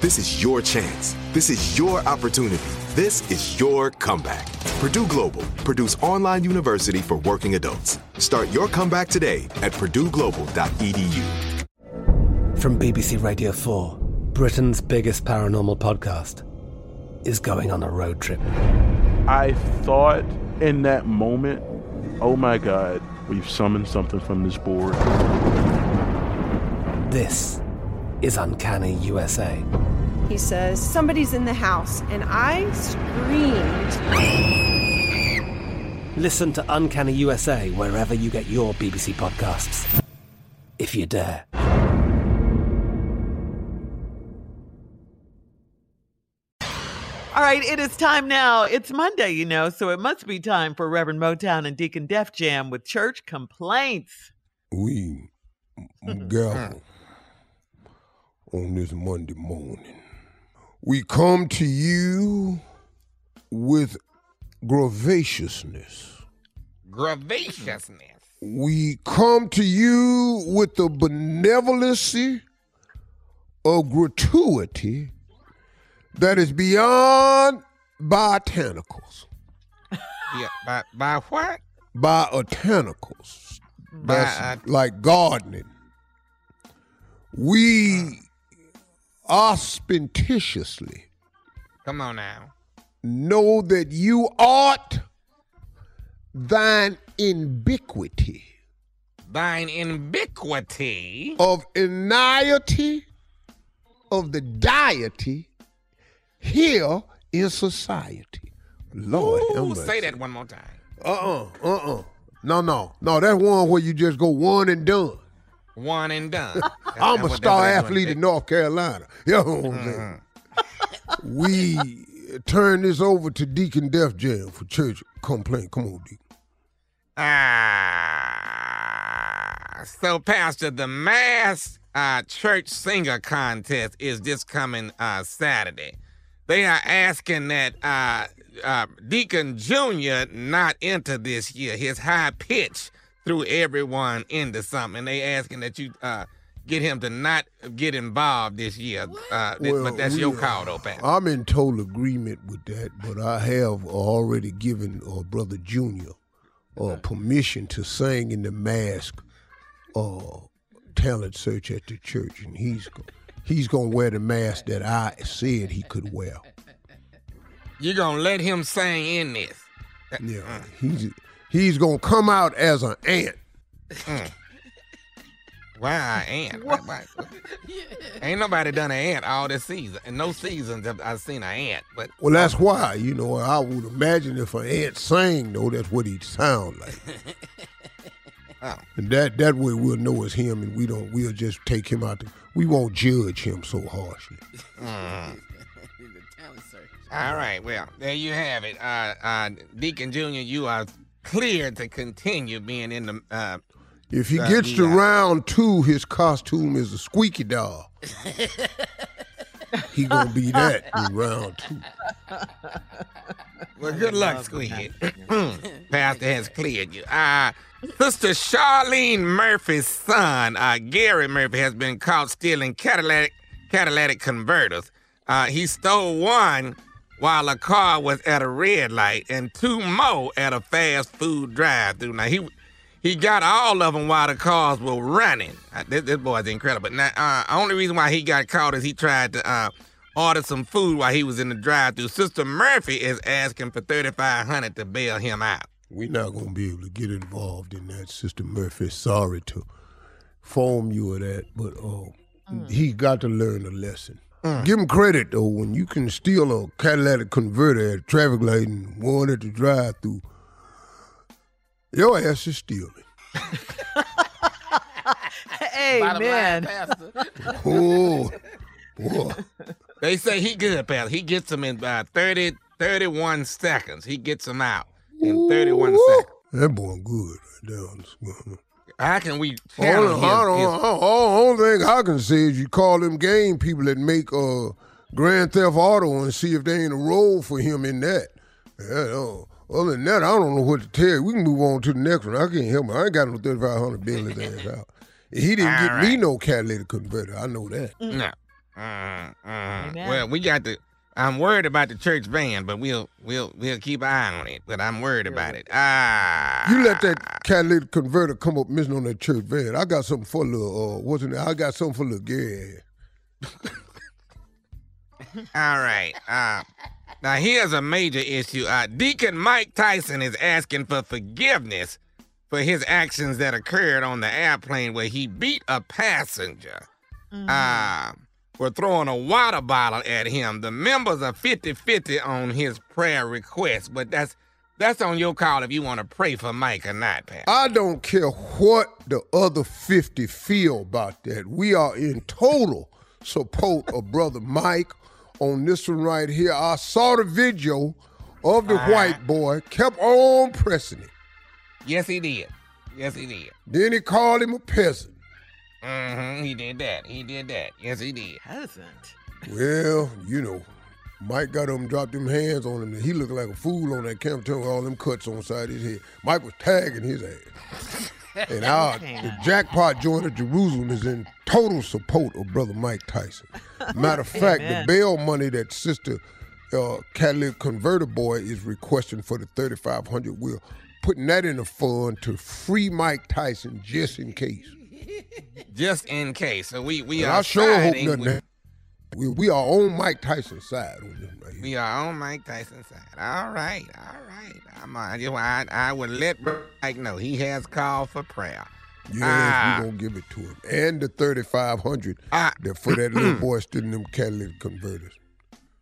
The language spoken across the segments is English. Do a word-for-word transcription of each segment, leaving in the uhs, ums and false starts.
This is your chance. This is your opportunity. This is your comeback. Purdue Global, Purdue's online university for working adults. Start your comeback today at purdue global dot e d u. From B B C Radio four, Britain's biggest paranormal podcast is going on a road trip. I thought in that moment, oh my God, we've summoned something from this board. This is Uncanny U S A. He says, somebody's in the house, and I screamed. Listen to Uncanny U S A wherever you get your B B C podcasts, if you dare. All right, it is time now. It's Monday, you know, so it must be time for Reverend Motown and Deacon Def Jam with Church Complaints. We gather on this Monday morning. We come to you with gravaciousness. Gravaciousness. We come to you with the benevolency of gratuity that is beyond botanicals. Yeah, by, by what? Botanicals. By That's a- like gardening. We ostentatiously. Come on now. Know that you art thine ubiquity. Thine ubiquity? Of iniquity of the deity here in society. Lord, ooh, say that one more time. Uh-uh, uh-uh. No, no, no. That's one where you just go one and done. One and done. I'm a star athlete in North Carolina. You know what I'm saying? We turn this over to Deacon Def Jam for church complaint. Come on, Deacon. Ah, uh, so Pastor, the mass uh, church singer contest is this coming uh, Saturday. They are asking that uh, uh, Deacon Junior not enter this year. His high pitch threw everyone into something. They asking that you uh, get him to not get involved this year. Uh, this, well, but that's we, your call, though, Pat. I'm in total agreement with that, but I have already given uh, Brother Junior uh, permission to sing in the mask uh, talent search at the church, and he's going He's going to wear the mask that I said he could wear. You're going to let him sing in this? Yeah. Mm. He's, he's going to come out as an ant. Mm. Why an ant? Why, why? Yeah. Ain't nobody done an ant all this season. In no seasons have I seen an ant. But well, that's why. You know, I would imagine if an ant sang, though, that's what he'd sound like. Oh. And that that way we'll know it's him, and we don't. We'll just take him out. The, we won't judge him so harshly. Mm. All right. Well, there you have it, uh, uh, Deacon Junior You are cleared to continue being in the. Uh, If he gets to round two, his costume is a squeaky dog. He gonna be that in round two. Well, good luck, Squeaky. Pastor has cleared you. Uh, Sister Charlene Murphy's son, uh, Gary Murphy, has been caught stealing catalytic, catalytic converters. Uh, he stole one while a car was at a red light and two more at a fast food drive-thru. Now, he... He got all of them while the cars were running. This, this boy's incredible. Now, uh, only reason why he got caught is he tried to uh, order some food while he was in the drive-thru. Sister Murphy is asking for thirty-five hundred dollars to bail him out. We're not going to be able to get involved in that, Sister Murphy. Sorry to inform you of that, but uh, mm. he got to learn a lesson. Mm. Give him credit, though. When you can steal a catalytic converter at a traffic light and one at the drive-thru, your ass is stealing. Amen. Oh, boy. They say he good, pal. He gets them in about thirty, thirty-one seconds. He gets them out in Ooh, thirty-one seconds. That boy good right there. How can we challenge him? Only thing I can say is you call them game people that make uh, Grand Theft Auto and see if they ain't a role for him in that. Yeah, no. Other than that, I don't know what to tell you. We can move on to the next one. I can't help him. I ain't got no thirty-five hundred billion ass out. He didn't All get right. me no catalytic converter. I know that. No. Uh, uh, well, we got the. I'm worried about the church van, but we'll we'll we'll keep an eye on it. But I'm worried yeah. about it. Ah. You let that catalytic converter come up missing on that church van. I got something for little. Uh, wasn't it? I got something for little Gary. All right. Uh, Now, here's a major issue. Uh, Deacon Mike Tyson is asking for forgiveness for his actions that occurred on the airplane where he beat a passenger mm-hmm. uh, for throwing a water bottle at him. The members are fifty-fifty on his prayer request, but that's that's on your call if you want to pray for Mike or not, Pat. I don't care what the other fifty feel about that. We are in total support of Brother Mike. On this one right here, I saw the video of the uh, white boy, kept on pressing it. Yes, he did. Yes, he did. Then he called him a peasant. Mm-hmm, he did that. He did that. Yes, he did. Peasant? Well, you know, Mike got him, dropped them hands on him, and he looked like a fool on that camera with all them cuts on the side of his head. Mike was tagging his ass. And our the jackpot joint of Jerusalem is in total support of Brother Mike Tyson. Matter of fact, the bail money that Sister uh, Catalytic Converter Boy is requesting for the thirty-five hundred dollars, we're putting that in a fund to free Mike Tyson just in case. Just in case. So we we and are. I sure hope nothing. With... We we are on Mike Tyson's side on this right here. We are on Mike Tyson's side. All right, all right. I'm, I, I would let Mike know he has called for prayer. Yes, uh, we gonna give it to him, and the thirty-five hundred uh, for that little boy stood in them catalytic converters.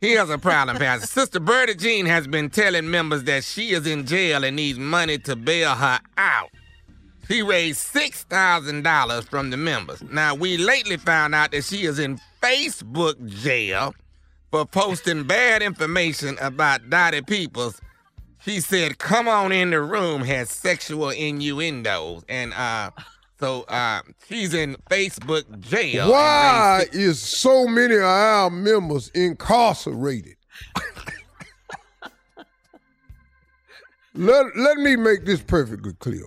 Here's a problem, Pastor. Sister Birdie Jean has been telling members that she is in jail and needs money to bail her out. She raised six thousand dollars from the members. Now, we lately found out that she is in Facebook jail for posting bad information about Dottie Peoples. She said, "Come on in the room," has sexual innuendos. And uh, so uh, she's in Facebook jail. Why raised- is so many of our members incarcerated? let, let me make this perfectly clear.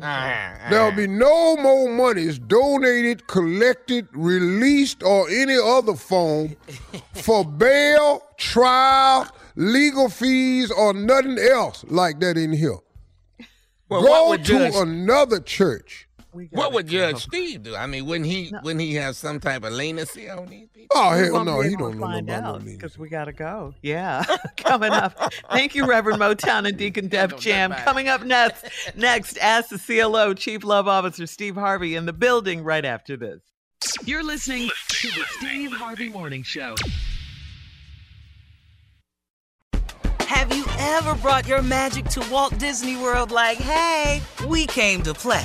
Uh-huh. There'll be no more monies donated, collected, released, or any other form for bail, trial, legal fees, or nothing else like that in here. Well, Go to Judge... another church What would Judge come. Steve do? I mean, wouldn't he no. wouldn't he have some type of leniency on these people? Oh, hell no, he don't know about no because we got to go. Yeah, coming up. Thank you, Reverend Motown and Deacon Def Jam. Coming up next, next, ask the C L O, Chief Love Officer Steve Harvey in the building right after this. You're listening to the Steve Harvey Morning Show. Have you ever brought your magic to Walt Disney World like, hey, we came to play?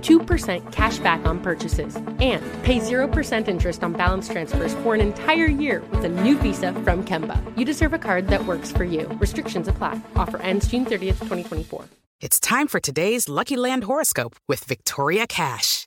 two percent cash back on purchases and pay zero percent interest on balance transfers for an entire year with a new visa from Kemba. You deserve a card that works for you. Restrictions apply. Offer ends June thirtieth, twenty twenty-four. It's time for today's Lucky Land horoscope with Victoria Cash.